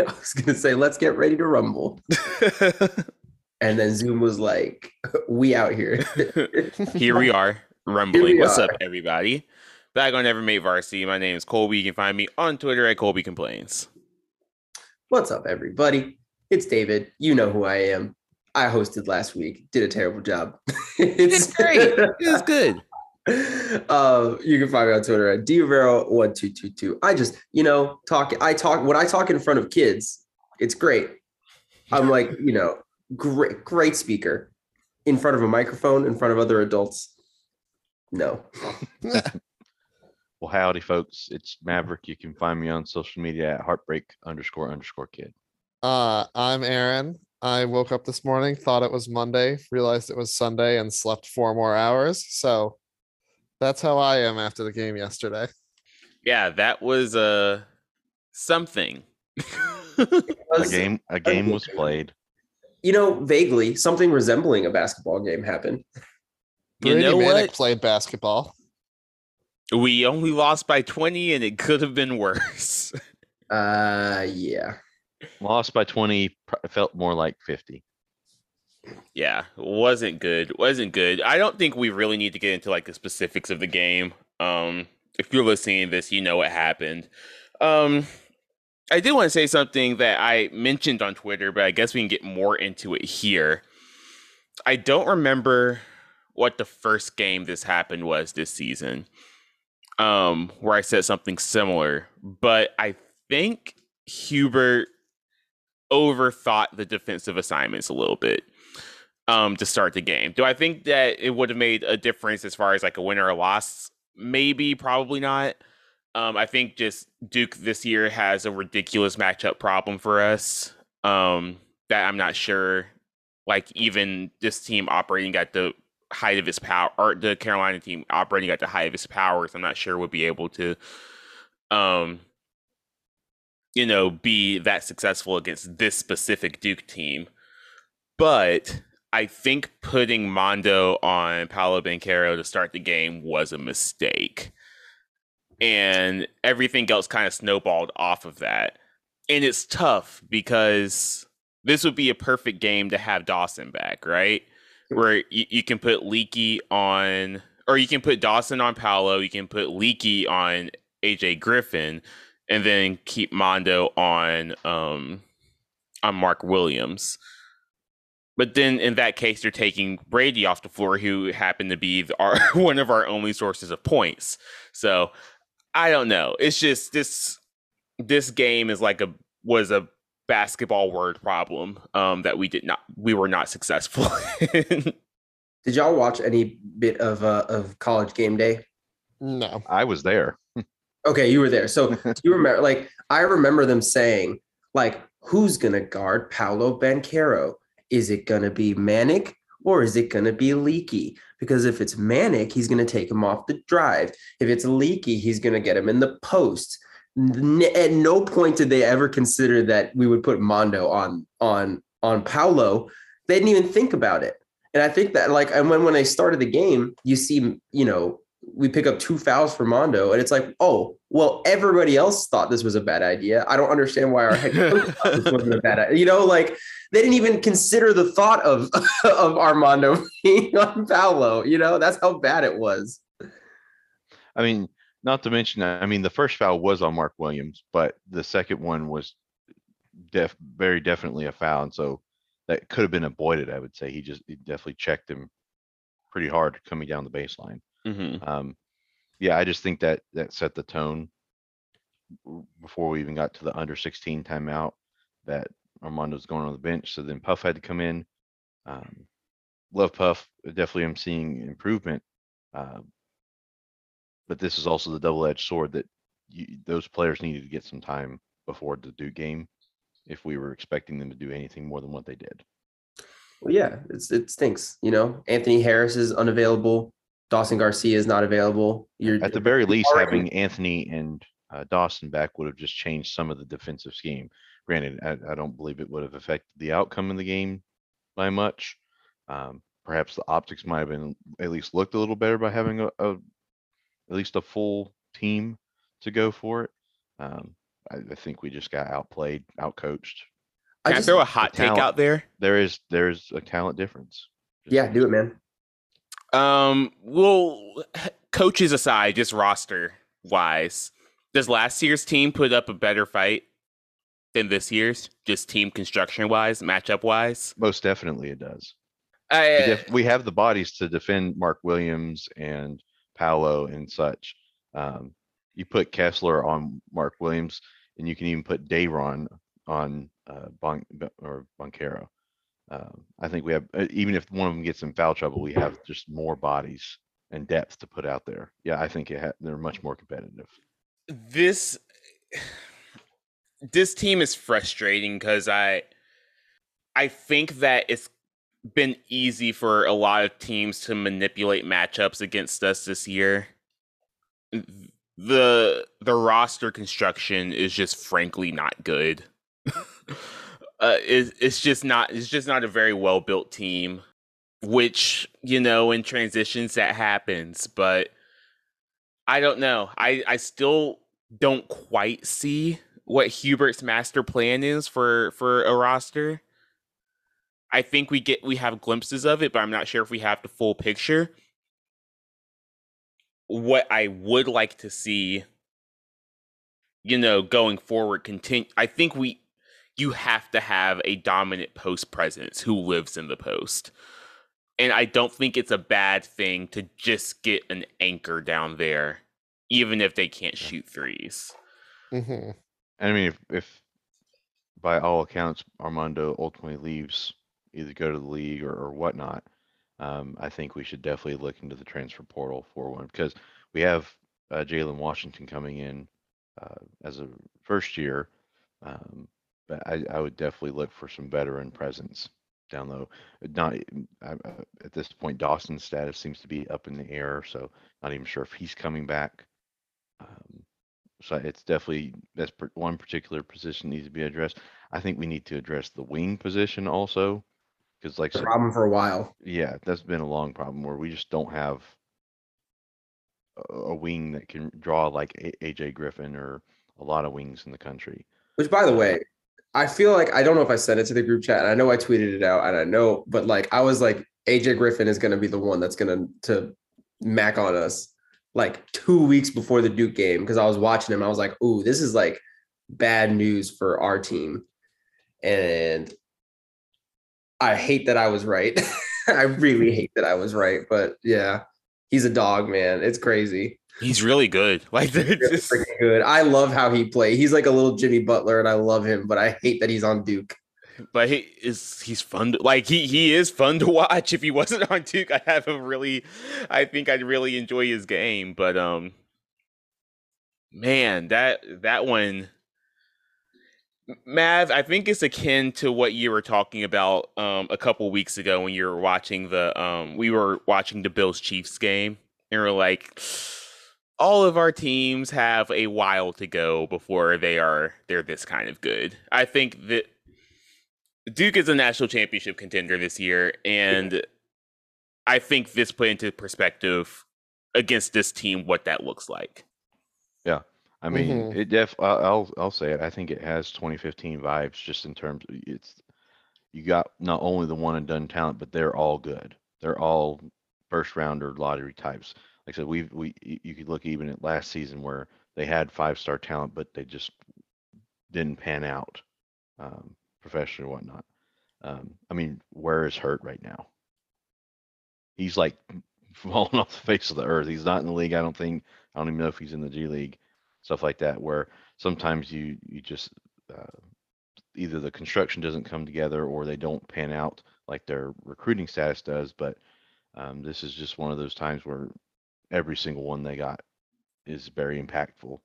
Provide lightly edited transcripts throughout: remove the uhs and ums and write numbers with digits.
I was going to say, let's get ready to rumble. And then Zoom was like, we out here. Here we are, rumbling. What's up, everybody? Back on Never Made Varsity. My name is Colby. You can find me on Twitter at Colby Complains. What's up, everybody? It's David. You know who I am. I hosted last week. Did a terrible job. It's great. It was good. You can find me on Twitter at D.Vero1222. I just, when I talk in front of kids, it's great. I'm like, great speaker in front of a microphone, in front of other adults. No. Well, howdy, folks. It's Maverick. You can find me on social media at heartbreak__kid. I'm Aaron. I woke up this morning, thought it was Monday, realized it was Sunday, and slept 4 more hours. So that's how I am after the game yesterday. Yeah, that was something. A game was played. Vaguely, something resembling a basketball game happened. Brady played basketball. We only lost by 20, and it could have been worse. Yeah. Lost by 20, felt more like 50. Yeah, wasn't good. I don't think we really need to get into the specifics of the game. If you're listening to this, you know what happened. I did want to say something that I mentioned on Twitter, but I guess we can get more into it here. I don't remember what the first game this happened was this season, where I said something similar, but I think Hubert overthought the defensive assignments a little bit to start the game. Do I think that it would have made a difference as far as a win or a loss? Maybe, probably not. I think just Duke this year has a ridiculous matchup problem for us that I'm not sure, even this team operating at the height of its power, or the Carolina team operating at the height of its powers, I'm not sure would be able to be that successful against this specific Duke team. But I think putting Mondo on Paolo Banchero to start the game was a mistake. And everything else kind of snowballed off of that. And it's tough because this would be a perfect game to have Dawson back, right? Where you can put Leaky on, or you can put Dawson on Paolo, you can put Leaky on AJ Griffin, and then keep Mondo on Mark Williams. But then in that case, you're taking Brady off the floor, who happened to be one of our only sources of points. So I don't know. It's just this game is was a basketball word problem that we were not successful in. Did y'all watch any bit of College Game Day? No, I was there. Okay, you were there. So do you remember, I remember them saying, who's going to guard Paolo Banchero? Is it going to be Manic or is it going to be Leaky? Because if it's Manic, he's going to take him off the drive. If it's Leaky, he's going to get him in the post. At no point did they ever consider that we would put Mondo on Paolo. They didn't even think about it. And I think that and when they started the game, you see, we pick up 2 fouls for Mondo, and it's oh, well, everybody else thought this was a bad idea. I don't understand why our head coach thought this wasn't a bad idea. They didn't even consider the thought of Armando being on Paolo. That's how bad it was. Not to mention, the first foul was on Mark Williams, but the second one was very definitely a foul, and so that could have been avoided, I would say. He definitely checked him pretty hard coming down the baseline. Mm-hmm. I just think that set the tone before we even got to the under 16 timeout that Armando's going on the bench. So then Puff had to come in. Love Puff. Definitely I'm seeing improvement. But this is also the double-edged sword that those players needed to get some time before the Duke game if we were expecting them to do anything more than what they did. Well, yeah, it stinks. Anthony Harris is unavailable. Dawson Garcia is not available. At the very least, having Anthony and Dawson back would have just changed some of the defensive scheme. Granted, I don't believe it would have affected the outcome of the game by much. Perhaps the optics might have been at least looked a little better by having at least a full team to go for it. I think we just got outplayed, outcoached. Can I throw a hot take out there? There's a talent difference. Yeah, do it, man. Well, coaches aside, just roster wise, does last year's team put up a better fight than this year's? Just team construction wise, matchup wise? Most definitely it does. We have the bodies to defend Mark Williams and Paolo and such. You put Kessler on Mark Williams, and you can even put Dayron on Banchero. I think we have, even if one of them gets in foul trouble, we have just more bodies and depth to put out there. Yeah, I think they're much more competitive. This team is frustrating because I think that it's been easy for a lot of teams to manipulate matchups against us this year. The roster construction is just frankly not good. It's just not a very well built team, which, you know, in transitions that happens, but I don't know. I still don't quite see what Hubert's master plan is for a roster. I think we have glimpses of it, but I'm not sure if we have the full picture. What I would like to see, you know, going forward, continue. I think you have to have a dominant post presence who lives in the post. And I don't think it's a bad thing to just get an anchor down there, even if they can't shoot threes. Mm-hmm. I mean, if by all accounts, Armando ultimately leaves, either go to the league or whatnot, I think we should definitely look into the transfer portal for one, because we have Jalen Washington coming in as a first year. But I would definitely look for some veteran presence down low. At this point, Dawson's status seems to be up in the air, so not even sure if he's coming back. So it's definitely that's one particular position needs to be addressed. I think we need to address the wing position also, because like problem for a while. Yeah, that's been a long problem where we just don't have a wing that can draw like AJ Griffin or a lot of wings in the country. Which, by the way, I feel like, I don't know if I sent it to the group chat, and I know I tweeted it out, and I know, but like I was like, AJ Griffin is going to be the one that's going to mac on us like 2 weeks before the Duke game, because I was watching him. I was like, ooh, this is like bad news for our team. And I hate that I was right. I really hate that I was right. But yeah, he's a dog, man. It's crazy. He's really good. Like, really just freaking good. I love how he plays. He's like a little Jimmy Butler, and I love him, but I hate that he's on Duke. But he's fun. He is fun to watch. If he wasn't on Duke, I think I'd really enjoy his game. But man, that one, Mav, I think it's akin to what you were talking about a couple weeks ago when you were watching the Bills Chiefs game, and we're like, all of our teams have a while to go before they're this kind of good. I think that Duke is a national championship contender this year, and I think this put into perspective against this team what that looks like. Yeah, I mean, It I'll say it. I think it has 2015 vibes, just in terms of it's, you got not only the one and done talent, but they're all good. They're all first rounder lottery types. Like I said, you could look even at last season where they had 5-star talent, but they just didn't pan out professionally or whatnot. I mean, where is Hurt right now? He's like falling off the face of the earth. He's not in the league. I don't even know if he's in the G League, stuff like that, where sometimes you just either the construction doesn't come together or they don't pan out like their recruiting status does. But this is just one of those times where every single one they got is very impactful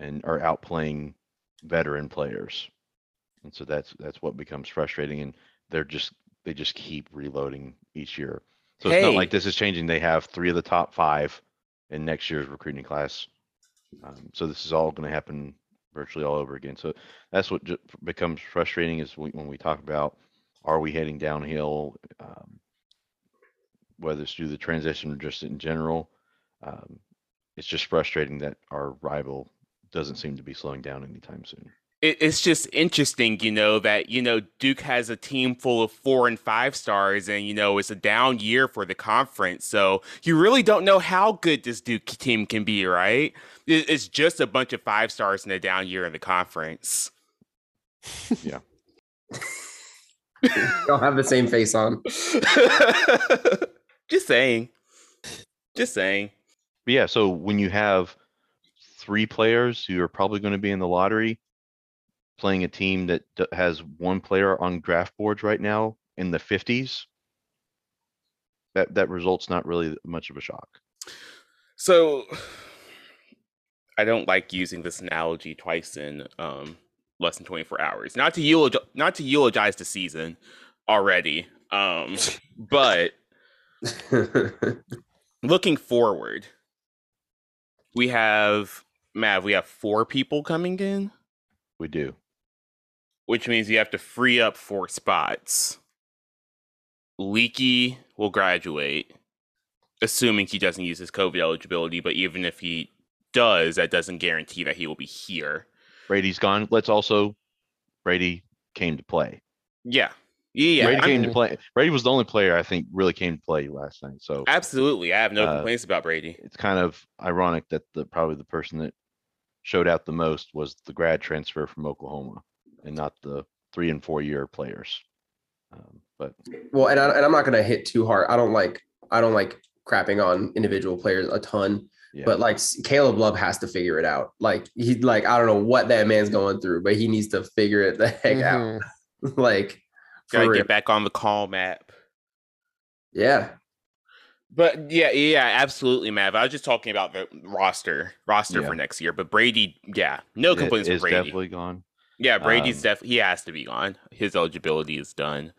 and are outplaying veteran players. And so that's what becomes frustrating. And they just keep reloading each year. So It's not like this is changing. They have 3 of the top 5 in next year's recruiting class. So this is all going to happen virtually all over again. So that's what becomes frustrating is when we talk about, are we heading downhill? Whether it's through the transition or just in general, it's just frustrating that our rival doesn't seem to be slowing down anytime soon. It's just interesting, you know, that, you know, Duke has a team full of 4 and 5 stars and, you know, it's a down year for the conference. So you really don't know how good this Duke team can be, right? It's just a bunch of 5 stars in a down year in the conference. Yeah. Don't have the same face on. Just saying. Just saying. But yeah, so when you have 3 players who are probably going to be in the lottery, playing a team that has 1 player on draft boards right now in the 50s, that result's not really much of a shock. So I don't like using this analogy twice in less than 24 hours. Not to eulogize the season already, but looking forward, we have, Mav, we have 4 people coming in. We do. Which means you have to free up 4 spots. Leaky will graduate, assuming he doesn't use his COVID eligibility, but even if he does, that doesn't guarantee that he will be here. Brady's gone. Brady came to play. Yeah. Brady came to play. Brady was the only player I think really came to play last night. So absolutely. I have no complaints about Brady. It's kind of ironic that probably the person that showed out the most was the grad transfer from Oklahoma and not the 3 and 4 year players. I'm not going to hit too hard. I don't like crapping on individual players a ton, yeah. But like Caleb Love has to figure it out. Like I don't know what that man's going through, but he needs to figure it the heck out. Like gotta get back on the call map. Yeah. But yeah, absolutely, Mav. I was just talking about the roster for next year. But Brady, no complaints with Brady. He's definitely gone. Yeah, Brady's definitely, he has to be gone. His eligibility is done.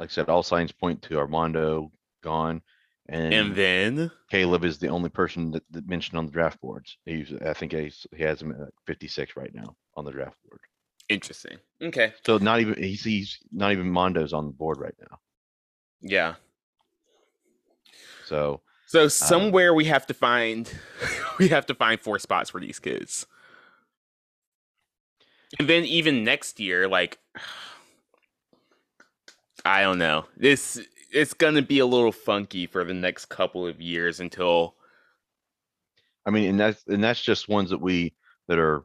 Like I said, all signs point to Armando gone. And then Caleb is the only person that mentioned on the draft boards. I think he has him at 56 right now on the draft board. Interesting. Okay. So not even Mondo's on the board right now. Yeah. So somewhere we have to find 4 spots for these kids. And then even next year, like, I don't know. It's going to be a little funky for the next couple of years until. I mean, and that's just ones that are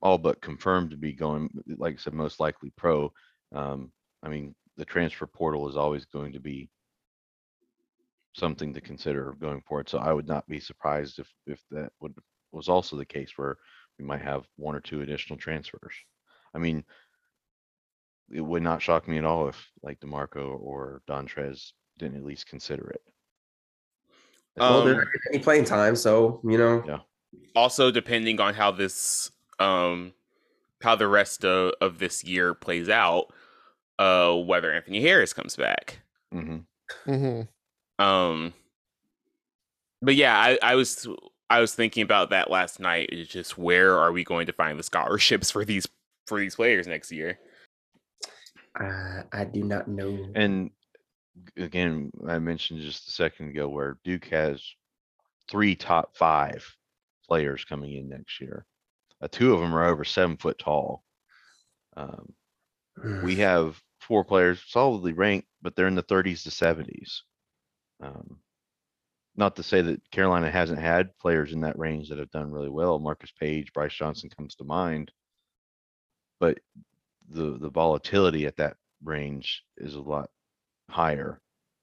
all but confirmed to be going, like I said, most likely pro. I mean, the transfer portal is always going to be something to consider going forward. So I would not be surprised if that was also the case where we might have 1 or 2 additional transfers. I mean, it would not shock me at all if like DeMarco or Dontrez didn't at least consider it. Well, they're not getting any playing time, so you know. Yeah. Also, depending on how this, how the rest of this year plays out, whether Anthony Harris comes back. Mm-hmm. Mm-hmm. But yeah, I was thinking about that last night. It's just, where are we going to find the scholarships for these players next year? I do not know. And again, I mentioned just a second ago where Duke has 3 top 5 players coming in next year. 2 of them are over 7 foot tall. We have 4 players solidly ranked, but they're in the 30s to 70s. Not to say that Carolina hasn't had players in that range that have done really well. Marcus Page, Bryce Johnson comes to mind, but the volatility at that range is a lot higher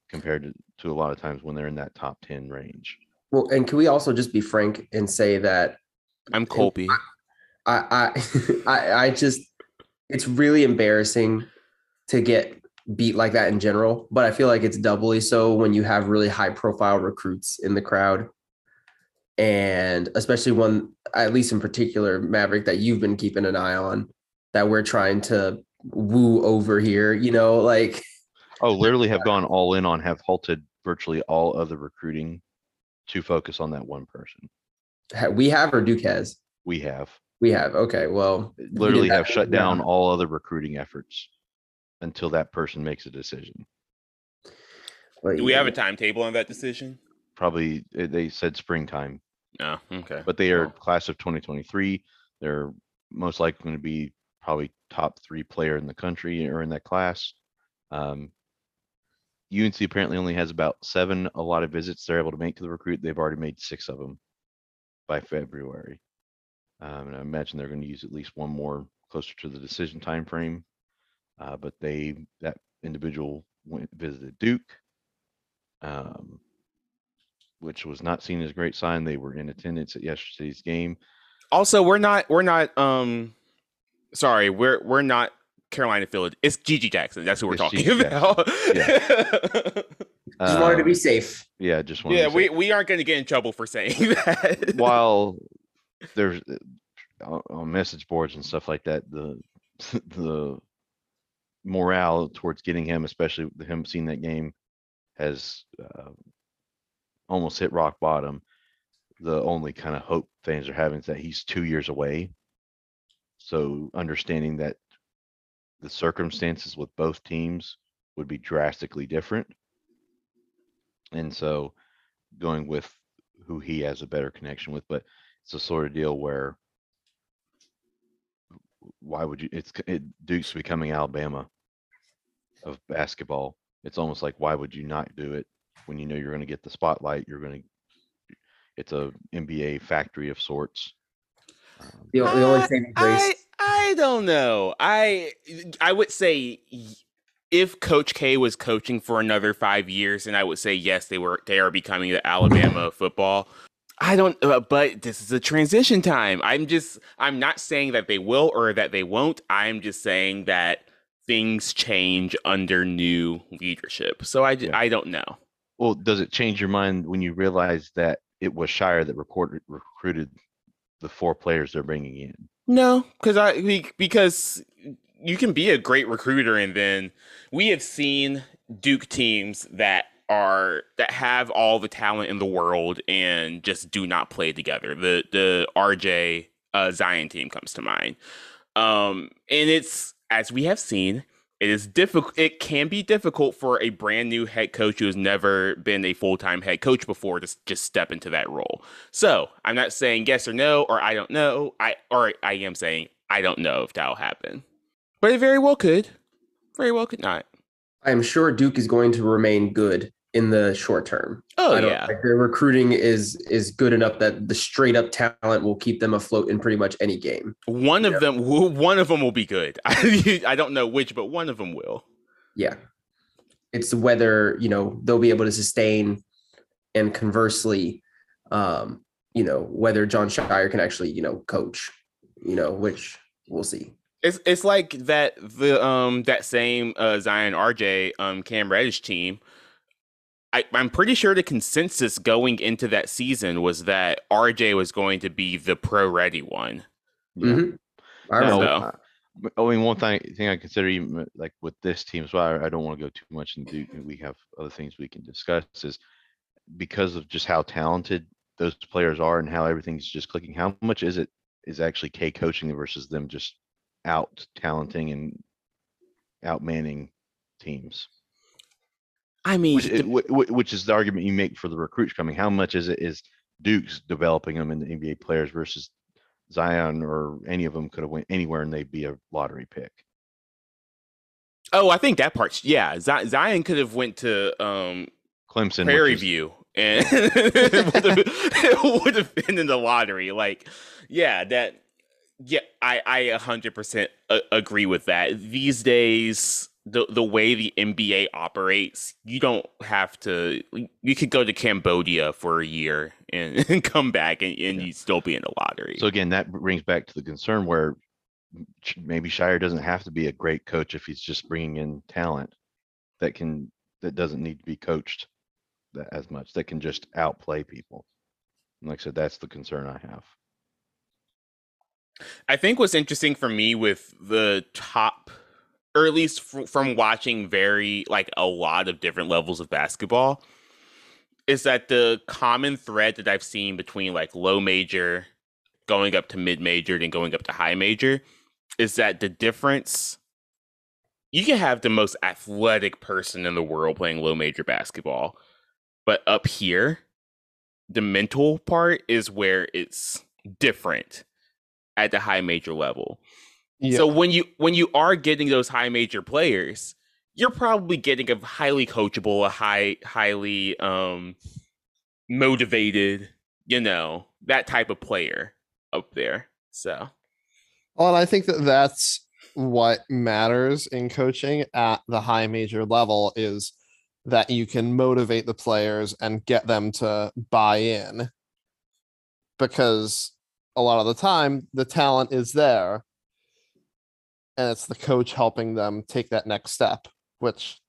compared to a lot of times when they're in that top 10 range. Well, and can we also just be frank and say that I'm Colby. I just, it's really embarrassing to get beat like that in general, but I feel like it's doubly so when you have really high profile recruits in the crowd, and especially one, at least in particular, Maverick, that you've been keeping an eye on, that we're trying to woo over here, you know, like. Oh, literally have gone all in on, have halted virtually all other recruiting to focus on that one person. We have, or Duke has? We have. Okay, well. Literally have shut down all other recruiting efforts until that person makes a decision. Do we have a timetable on that decision? Probably, they said springtime. No, okay. But they are class of 2023. They're most likely going to be probably top three player in the country or in that class. UNC apparently only has about seven allotted visits they're able to make to the recruit. They've already made six of them by February. And I imagine they're going to use at least one more closer to the decision time frame. But that individual went visited Duke, which was not seen as a great sign. They were in attendance at yesterday's game. Also, we're not Carolina Philly. It's GG Jackson. That's who we're talking about. Yeah. Just wanted to be safe. Yeah, just wanted. Yeah, to be safe. We aren't going to get in trouble for saying that. While there's on message boards and stuff like that, the morale towards getting him, especially him seeing that game, has almost hit rock bottom. The only kind of hope fans are having is that he's 2 years away. So understanding that the circumstances with both teams would be drastically different. And so going with who he has a better connection with, but it's a sort of deal where why would you, Duke's becoming Alabama of basketball. It's almost like, why would you not do it when you know you're going to get the spotlight? It's a NBA factory of sorts. The only thing I don't know. I would say if Coach K was coaching for another 5 years, and I would say yes, they are becoming the Alabama of football. I don't, but this is a transition time. I'm not saying that they will or that they won't. I'm just saying that things change under new leadership. So I don't know. Well, does it change your mind when you realize that it was Shire that recruited the four players they're bringing in? No, because you can be a great recruiter, and then we have seen Duke teams that have all the talent in the world and just do not play together. The RJ Zion team comes to mind, and it's, as we have seen, it is difficult. It can be difficult for a brand new head coach who has never been a full-time head coach before to just step into that role. So I'm not saying yes or no, or I don't know. I am saying I don't know if that'll happen, but it very well could. Very well could not. I am sure Duke is going to remain good in the short term. Oh, yeah. Their recruiting is good enough that the straight up talent will keep them afloat in pretty much any game. One of them will be good. I don't know which, but one of them will. Yeah. It's whether, they'll be able to sustain, and conversely, whether John Shire can actually, coach, which we'll see. It's like that that same Zion RJ Cam Reddish team. I'm pretty sure the consensus going into that season was that RJ was going to be the pro-ready one. Yeah. Mm-hmm. One thing I consider, even like with this team as well, I don't want to go too much into, we have other things we can discuss, is because of just how talented those players are and how everything's just clicking, how much is actually K coaching versus them just out-talenting and out-manning teams? I mean, which is the argument you make for the recruits coming. How much is Duke's developing them in the NBA players versus Zion or any of them could have went anywhere and they'd be a lottery pick? Oh, I think that part. Yeah, Zion could have went to Clemson, Prairie View, and it would have been in the lottery. Like, yeah, that. Yeah, I 100% agree with that. These days, the way the NBA operates, you don't have to. You could go to Cambodia for a year and come back, and you'd still be in the lottery. So again, that brings back to the concern where maybe Shire doesn't have to be a great coach if he's just bringing in talent that doesn't need to be coached as much, that can just outplay people. And like I said, that's the concern I have. I think what's interesting for me with the top, or at least from watching a lot of different levels of basketball, is that the common thread that I've seen between low major, going up to mid major, and going up to high major, is that the difference, you can have the most athletic person in the world playing low major basketball, but up here, the mental part is where it's different. at the high major level. Yeah. So when you are getting those high major players, you're probably getting a highly coachable, highly motivated, that type of player up there. So, well, and I think that's what matters in coaching at the high major level is that you can motivate the players and get them to buy in, because a lot of the time the talent is there and it's the coach helping them take that next step, which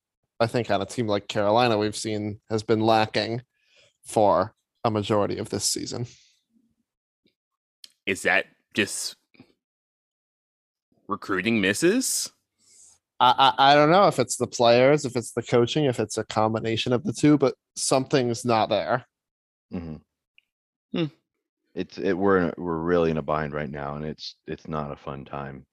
I think on a team like Carolina we've seen has been lacking for a majority of this season. Is that just recruiting misses? I don't know if it's the players, if it's the coaching, if it's a combination of the two, but something's not there. Mm-hmm. We're really in a bind right now, and it's not a fun time.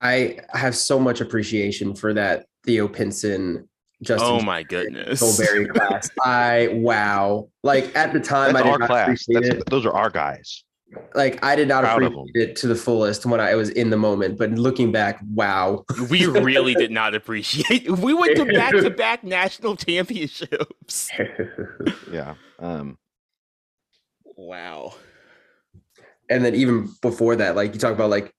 I have so much appreciation for that Theo Pinson, Justin. Oh my goodness, Golberry class. Wow. Like at the time, that's I did our not class. Appreciate it. Those are our guys. Like I did not appreciate it to the fullest when I was in the moment, but looking back, wow. We really did not appreciate it. We went to back-to-back national championships. Yeah. Wow. And then even before that, like you talk about like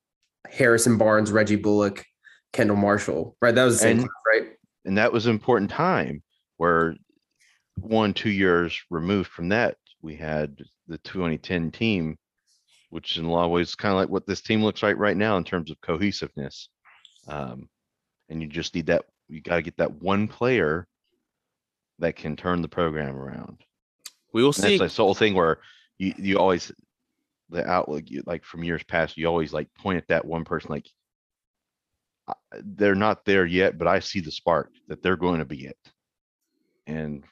Harrison Barnes, Reggie Bullock, Kendall Marshall, right? That was the same time, right? And that was an important time where 1-2 years removed from that, we had the 2010 team, which in a lot of ways is kind of like what this team looks like right now in terms of cohesiveness. And you just need that. You got to get that one player that can turn the program around. We will and see. That's like the whole thing where you always, the outlook, you, like from years past, you always like point at that one person, like they're not there yet, but I see the spark that they're going to be it. And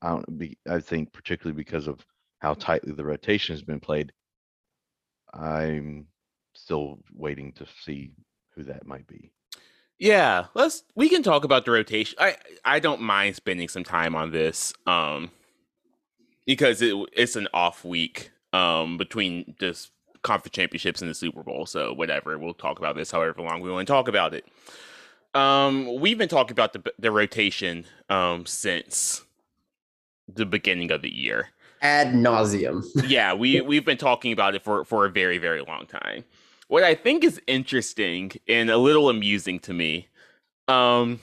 I think particularly because of how tightly the rotation has been played, I'm still waiting to see who that might be. Yeah, we can talk about the rotation. I don't mind spending some time on this because it's an off week between this conference championships and the Super Bowl, so whatever, we'll talk about this however long we want to talk about it. We've been talking about the rotation since the beginning of the year. Ad nauseum. Yeah, we've been talking about it for a very, very long time. What I think is interesting and a little amusing to me, I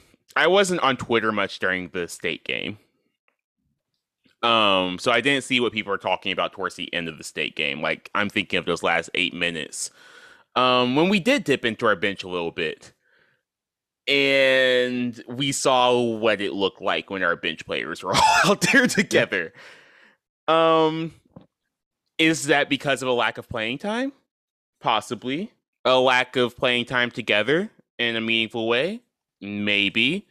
wasn't on Twitter much during the state game. So I didn't see what people were talking about towards the end of the state game. Like I'm thinking of those last 8 minutes. When we did dip into our bench a little bit and we saw what it looked like when our bench players were all out there together. Is that because of a lack of playing time? Possibly. A lack of playing time together in a meaningful way? Maybe.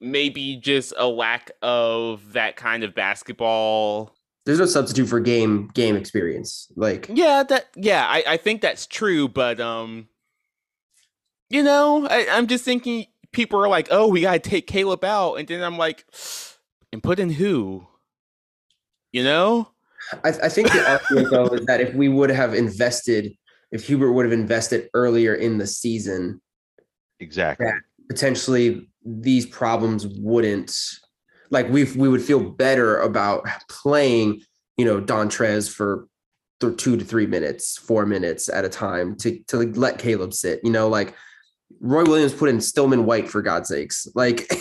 Maybe just a lack of that kind of basketball. There's no substitute for game experience. Like, I think that's true. But, I'm just thinking people are like, oh, we got to take Caleb out. And then I'm like, and put in who, I think the argument though is that if we would have invested, if Hubert would have invested earlier in the season. Exactly. Potentially these problems wouldn't, like we would feel better about playing, Dontrez for 2 to 3 minutes, 4 minutes at a time to let Caleb sit, like Roy Williams put in Stillman White for God's sakes. Like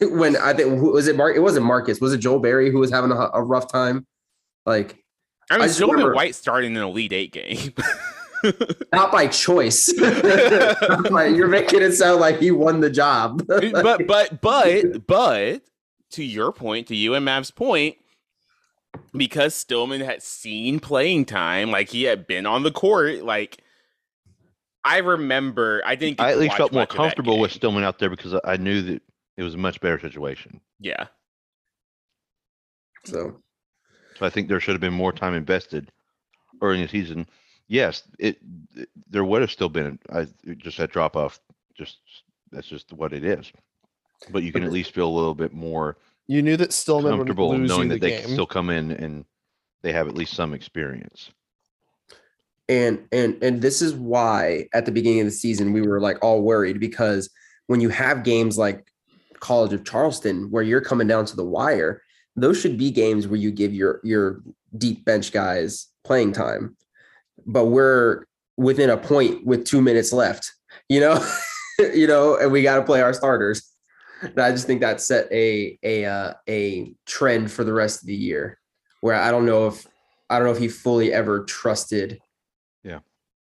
when I think, it wasn't Marcus, was it Joel Berry who was having a rough time? Like Stillman White starting an Elite Eight game. Not by choice. You're making it sound like he won the job. but to your point, to you and Mav's point, because Stillman had seen playing time, like he had been on the court, like I remember I didn't get I at least felt more comfortable with Stillman out there because I knew that it was a much better situation. Yeah. So I think there should have been more time invested early in the season. Yes, it there would have still been just that drop off. Just that's just what it is. But you can at least feel a little bit more. You knew that Stillman comfortable knowing that they can still come in and they have at least some experience. And this is why at the beginning of the season, we were like all worried, because when you have games like College of Charleston, where you're coming down to the wire, those should be games where you give your deep bench guys playing time, but we're within a point with 2 minutes left, and we got to play our starters. And I just think that set a trend for the rest of the year, where I don't know if he fully ever trusted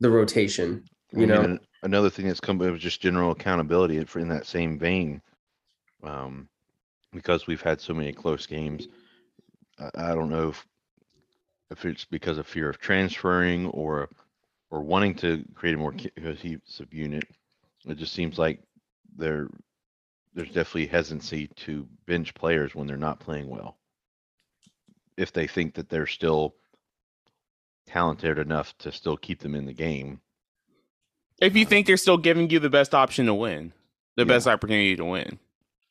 the rotation, you know, another thing that's come was just general accountability for in that same vein. Because we've had so many close games, I don't know if it's because of fear of transferring or wanting to create a more cohesive unit. It just seems like there's definitely hesitancy to bench players when they're not playing well, if they think that they're still talented enough to still keep them in the game. If you think they're still giving you the best option to win, the best opportunity to win.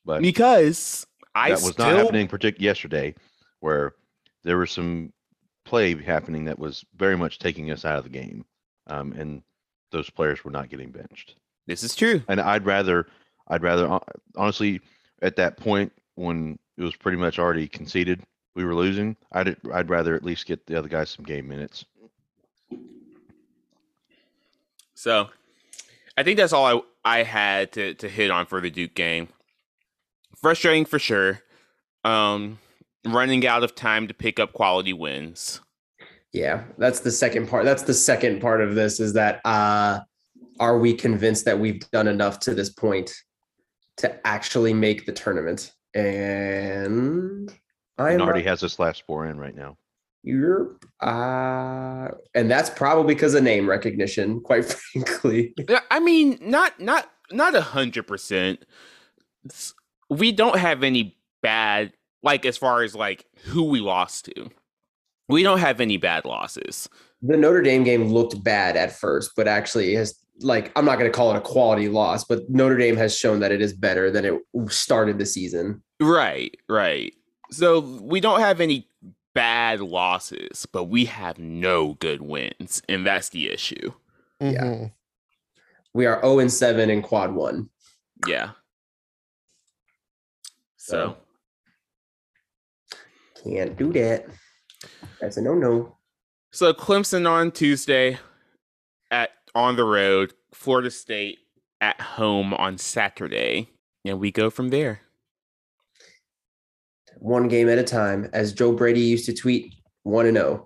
But because that was not happening particularly yesterday, where there was some play happening that was very much taking us out of the game. And those players were not getting benched. This is true. And I'd rather honestly, at that point when it was pretty much already conceded, we were losing, I'd rather at least get the other guys some game minutes. So I think that's all I had to hit on for the Duke game. Frustrating for sure. Running out of time to pick up quality wins. Yeah, that's the second part. That's the second part of this, is that are we convinced that we've done enough to this point to actually make the tournament? And Nardi has us last four in right now. Europe, and that's probably because of name recognition, quite frankly. I mean, not 100%. We don't have any bad, like, as far as like who we lost to. We don't have any bad losses. The Notre Dame game looked bad at first, but actually has, like, I'm not going to call it a quality loss, but Notre Dame has shown that it is better than it started the season. Right. So we don't have any bad losses, but we have no good wins, and that's the issue. Mm-hmm. Yeah, we are 0-7 in quad one. Yeah. So can't do that. That's a no. So Clemson on Tuesday on the road, Florida State at home on Saturday, and we go from there. One game at a time, as Joe Brady used to tweet, 1-0.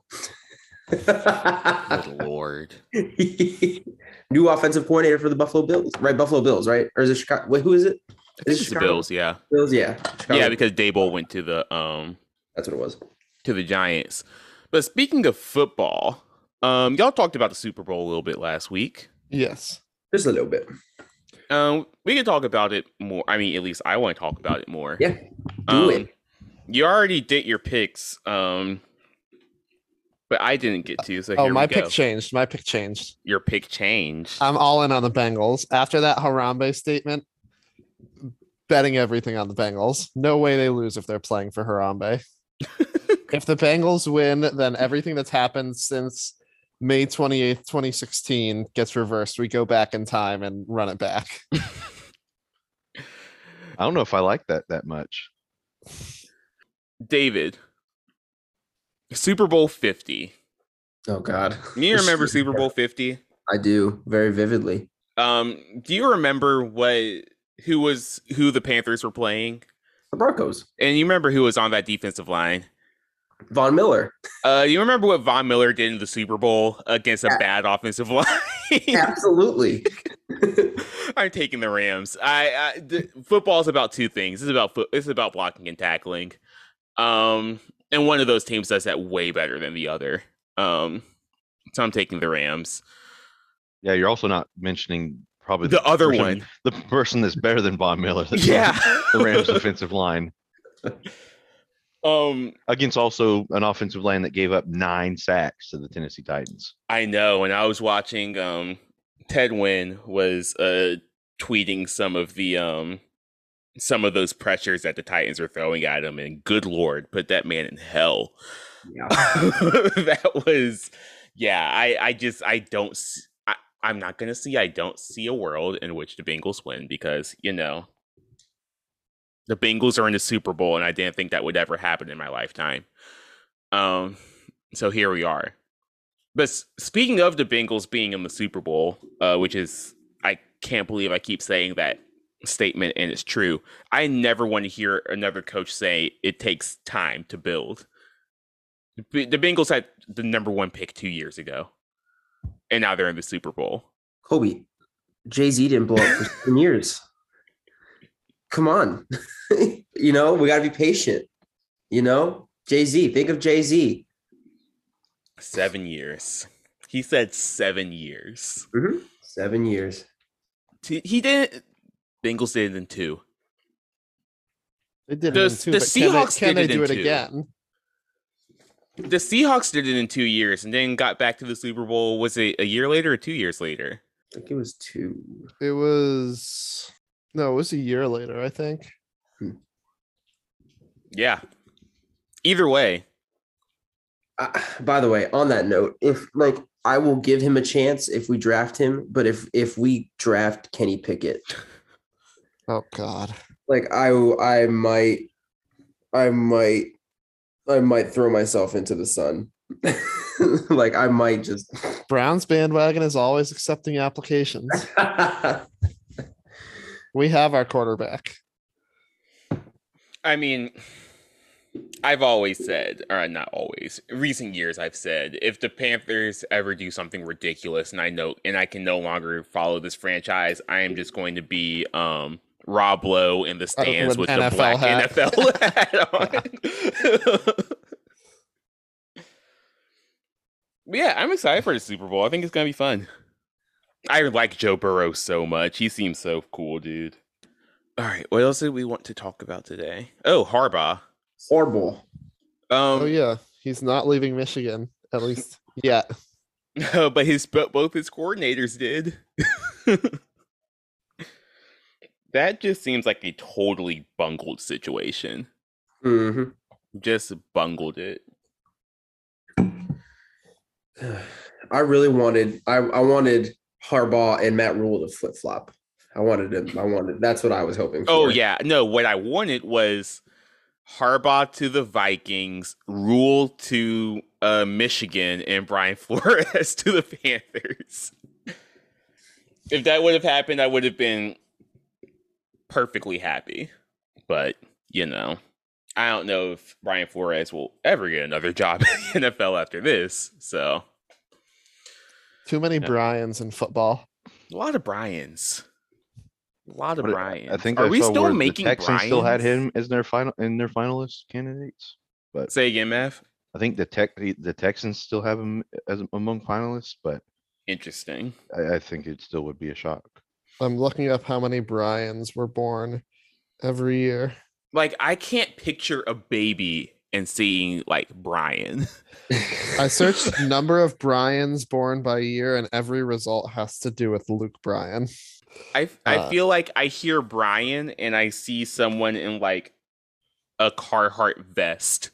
Good Lord. New offensive coordinator for the Buffalo Bills, right? Or is it Chicago? Wait, who is it? It's the Bills, yeah. Bills, yeah. Chicago. Yeah, because Daboll went to the that's what it was, to the Giants. But speaking of football, y'all talked about the Super Bowl a little bit last week. Yes, just a little bit. We can talk about it more. I mean, at least I want to talk about it more. Yeah, do it. You already did your picks, but I didn't get to. So My pick changed. Your pick changed. I'm all in on the Bengals after that Harambe statement. Betting everything on the Bengals. No way they lose if they're playing for Harambe. If the Bengals win, then everything that's happened since May 28th, 2016 gets reversed. We go back in time and run it back. I don't know if I like that much. David, Super Bowl 50. Oh, God. You remember Super Bowl 50? I do, very vividly. Do you remember who the Panthers were playing? The Broncos. And you remember who was on that defensive line? Von Miller. You remember what Von Miller did in the Super Bowl against a bad offensive line? Absolutely. I'm taking the Rams. Football is about two things. It's about blocking and tackling. And one of those teams does that way better than the other. So I'm taking the Rams. Yeah, you're also not mentioning probably the other person, one. The person that's better than Von Miller. Yeah. The Rams defensive line. Against also an offensive line that gave up 9 sacks to the Tennessee Titans. I know. And I was watching Ted Wynn was tweeting some of those pressures that the Titans are throwing at him, and good Lord, put that man in hell. Yeah. That was yeah, I don't see a world in which the Bengals win, because, you know, the Bengals are in the Super Bowl, and I didn't think that would ever happen in my lifetime. So here we are. But speaking of the Bengals being in the Super Bowl, which is, I can't believe I keep saying that statement, and it's true. I never want to hear another coach say it takes time to build. The Bengals had the number 1 pick 2 years ago, and now they're in the Super Bowl. Kobe, Jay-Z didn't blow up for 10 years. Come on. You know, we got to be patient. You know, Jay-Z, think of Jay-Z. 7 years. He said 7 years. Mm-hmm. 7 years. He didn't. Bengals did it in 2. They did it in 2. The Seahawks did it in 2. Again? The Seahawks did it in 2 years and then got back to the Super Bowl. Was it a year later or 2 years later? I think it was 2. It was a year later, I think. Yeah. Either way. By the way, on that note, if like I will give him a chance if we draft him, but if we draft Kenny Pickett. Oh God! Like I might throw myself into the sun. Like I might just. Brown's bandwagon is always accepting applications. We have our quarterback. I mean, I've always said, or not always, recent years I've said, if the Panthers ever do something ridiculous, and I can no longer follow this franchise, I am just going to be Rob Lowe in the stands with the black hat. NFL hat on. Yeah, I'm excited for the Super Bowl. I think it's going to be fun. I like Joe Burrow so much. He seems so cool, dude. All right, what else did we want to talk about today? Oh, Harbaugh. Horrible. Oh, yeah. He's not leaving Michigan, at least yet. No, but both his coordinators did. That just seems like a totally bungled situation. Mm-hmm. Just bungled it. I wanted Harbaugh and Matt Rule to flip-flop. That's what I was hoping for. Oh, yeah. No, what I wanted was Harbaugh to the Vikings, Rule to Michigan, and Brian Flores to the Panthers. If that would have happened, I would have been perfectly happy, but you know, I don't know if Brian Flores will ever get another job in the NFL after this. So, too many Bryans in football. A lot of Bryans. I think are we still making Texans Bryans? Still had him as their finalist candidates. But say again, Mav. I think the Texans still have him as among finalists. But interesting. I think it still would be a shock. I'm looking up how many Bryans were born every year. Like, I can't picture a baby and seeing, like, Brian. I searched number of Bryans born by year, and every result has to do with Luke Bryan. I feel like I hear Brian, and I see someone in, like, a Carhartt vest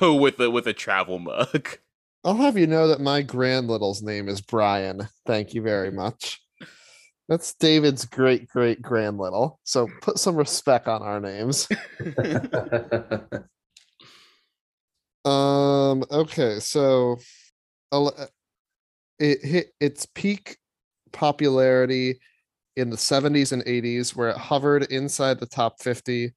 with a travel mug. I'll have you know that my grandlittle's name is Brian. Thank you very much. That's David's great-great-grandlittle. So put some respect on our names. Okay, so it hit its peak popularity in the 70s and 80s, where it hovered inside the top 50.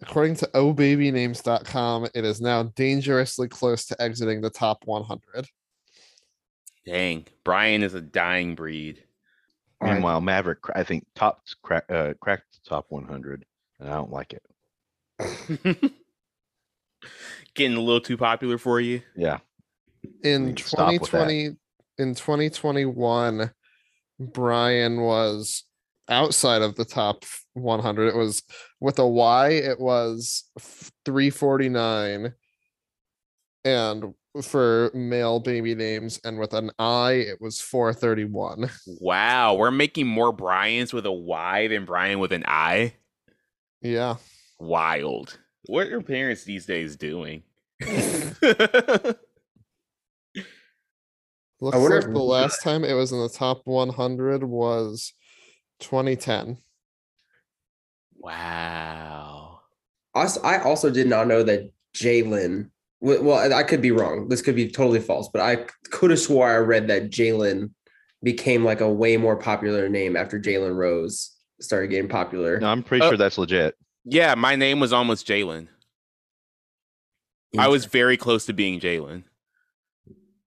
According to OhBabyNames.com, it is now dangerously close to exiting the top 100. Dang, Brian is a dying breed. Meanwhile, Maverick, I think, cracked the top 100, and I don't like it. Getting a little too popular for you? Yeah. In 2021, Brian was outside of the top 100. It was, with a Y, it was 349, and for male baby names, and with an I it was 431. Wow, we're making more Bryans with a Y than Brian with an I. Yeah, wild. What are parents these days doing? I wonder if the last time it was in the top 100 was 2010. Wow. I also did not know that Jalen, well, I could be wrong. This could be totally false, but I could have swore I read that Jalen became like a way more popular name after Jalen Rose started getting popular. No, I'm pretty sure that's legit. Yeah, my name was almost Jalen. I was very close to being Jalen.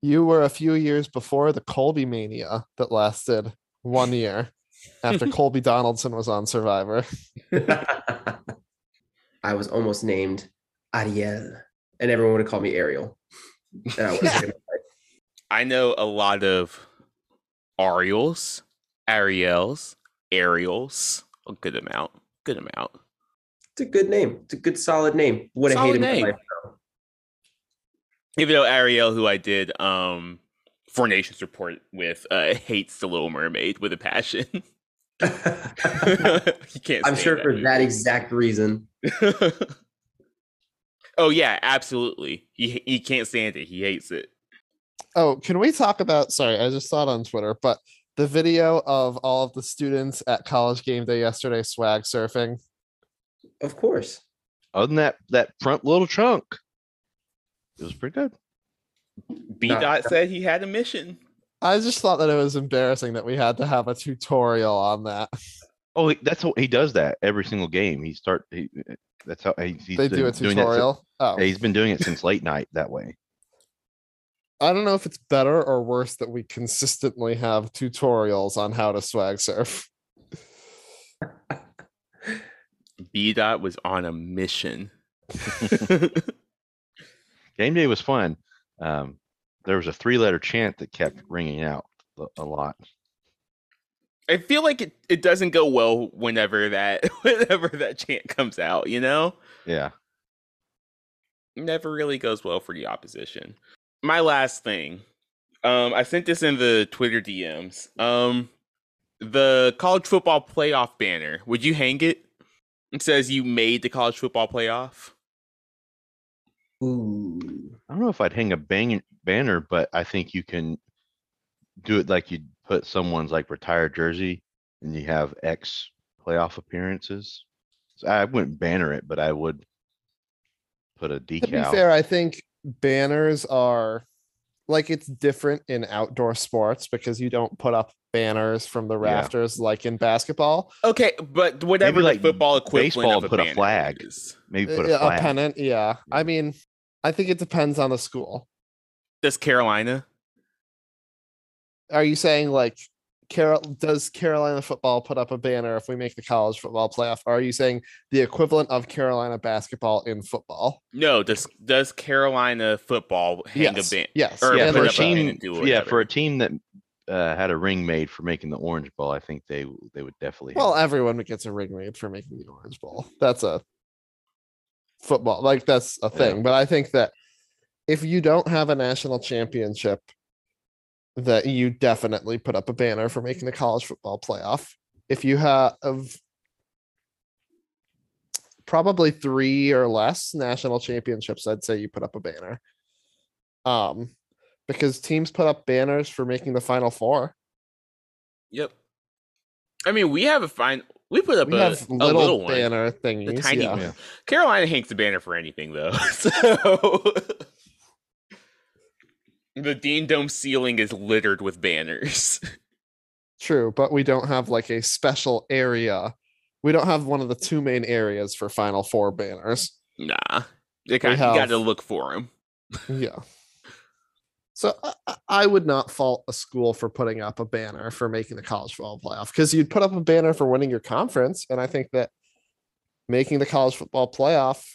You were a few years before the Colby mania that lasted 1 year after Colby Donaldson was on Survivor. I was almost named Ariel, and everyone would have called me Ariel. I know a lot of Ariels, Ariels, Ariels. A good amount. Good amount. It's a good name. It's a good, solid name. Would have hated my life. Even though Ariel, who I did Fornations Report with, hates The Little Mermaid with a passion. You can't. I'm sure that for movie. That exact reason. Oh, yeah, absolutely. He can't stand it. He hates it. Oh, can we talk about, sorry, I just saw it on Twitter, but the video of all of the students at College Game Day yesterday swag surfing? Of course. Other than that front little trunk. It was pretty good. B dot said he had a mission. I just thought that it was embarrassing that we had to have a tutorial on that. Oh, that's how he does that every single game. That's how they do a tutorial. Oh, he's been doing it since late night that way. I don't know if it's better or worse that we consistently have tutorials on how to swag surf. B dot was on a mission. Game day was fun. There was a three-letter chant that kept ringing out a lot. I feel like it doesn't go well whenever that chant comes out, you know? Yeah. Never really goes well for the opposition. My last thing. I sent this in the Twitter DMs. The college football playoff banner. Would you hang it? It says you made the college football playoff. Ooh. I don't know if I'd hang a banner, but I think you can do it like you'd put someone's like retired jersey and you have X playoff appearances. So I wouldn't banner it, but I would put a decal. To be fair, I think banners are like, it's different in outdoor sports because you don't put up banners from the rafters like in basketball. Okay, but whatever, maybe like football equivalent, baseball of a put a flag is. Maybe put a pennant. Yeah, I mean, I think it depends on the school. Does Carolina? Are you saying like does Carolina football put up a banner if we make the college football playoff? Or are you saying the equivalent of Carolina basketball in football? No, does Carolina football hang a banner? Yes. Or for a team, for a team that had a ring made for making the Orange Bowl, I think they would definitely. Well, everyone gets a ring made for making the Orange Bowl. That's a football, like that's a thing. Yeah. But I think that if you don't have a national championship, that you definitely put up a banner for making the college football playoff. If you have probably three or less national championships, I'd say you put up a banner. Because teams put up banners for making the Final Four. Yep. I mean, we have we put up a little banner thing. The tiny one. Carolina hangs the banner for anything though. So the Dean Dome ceiling is littered with banners. True, but we don't have like a special area. We don't have one of the two main areas for Final Four banners. Nah, you got to look for them. Yeah. So I would not fault a school for putting up a banner for making the college football playoff, because you'd put up a banner for winning your conference. And I think that making the college football playoff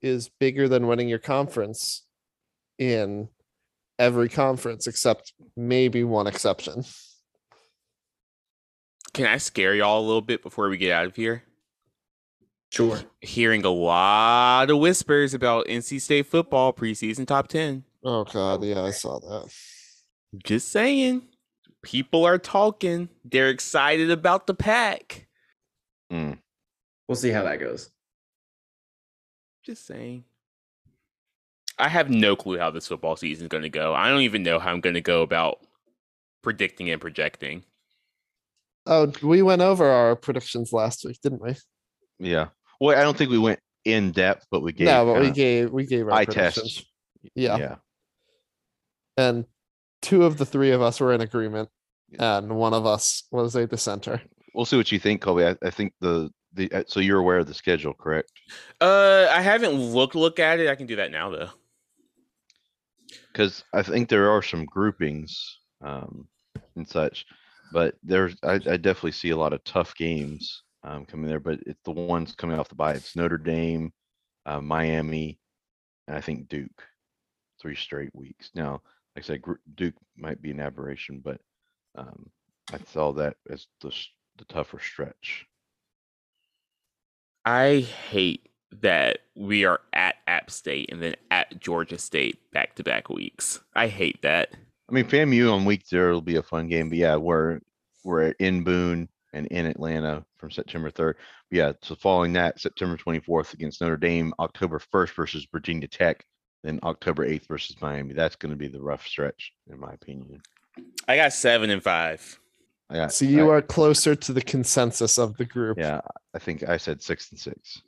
is bigger than winning your conference in every conference except maybe one exception. Can I scare y'all a little bit before we get out of here? Sure. Hearing a lot of whispers about NC State football preseason top 10. Oh, God. Yeah, I saw that. Just saying. People are talking. They're excited about the pack. Mm. We'll see how that goes. Just saying. I have no clue how this football season is going to go. I don't even know how I'm going to go about predicting and projecting. Oh, we went over our predictions last week, didn't we? Yeah. Well, I don't think we went in depth, but we gave. No, but we gave our eye predictions. Test. Yeah. And two of the three of us were in agreement, and one of us was a dissenter. We'll see what you think, Colby. I think so you're aware of the schedule, correct? I haven't looked at it. I can do that now though, because I think there are some groupings and such. But there's, I definitely see a lot of tough games coming there. But it's the ones coming off the bye. It's Notre Dame, Miami, and I think Duke. 3 straight weeks. Now, like I said, Duke might be an aberration, but I saw that as the tougher stretch. I hate that we are at App State and then at Georgia State back-to-back weeks. I hate that. I mean, FAMU on week 0 will be a fun game, but yeah, we're in Boone and in Atlanta from September 3rd. But yeah, so following that, September 24th against Notre Dame, October 1st versus Virginia Tech, then October 8th versus Miami. That's going to be the rough stretch, in my opinion. I got 7 and 5. So you are closer to the consensus of the group. Yeah, I think I said 6 and 6.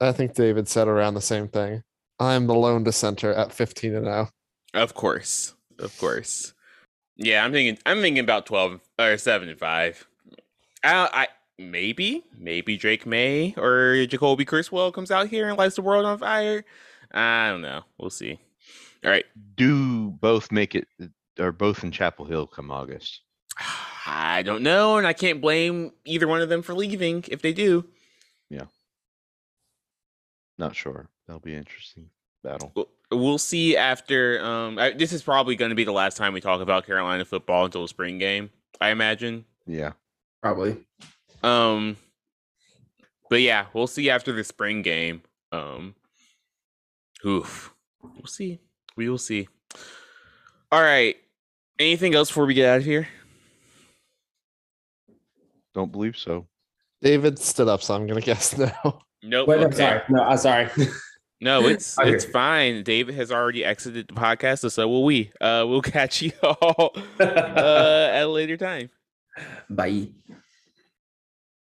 I think David said around the same thing. I'm the lone dissenter at 15 and 0. Of course. Yeah, I'm thinking about 12 or 7 and 5. Maybe Drake May or Jacoby Criswell comes out here and lights the world on fire. I don't know. We'll see. All right. Do both make it, or both in Chapel Hill come August? I don't know, and I can't blame either one of them for leaving if they do. Yeah. Not sure. That'll be an interesting battle. We'll see after. This is probably going to be the last time we talk about Carolina football until the spring game, I imagine. Yeah, probably. But yeah, we'll see after the spring game. We'll see. We will see. All right. Anything else before we get out of here? Don't believe so. David stood up, so I'm going to guess no. Nope. Wait, okay. I'm sorry. No, it's fine. David has already exited the podcast, so will we. We'll catch you all at a later time. Bye.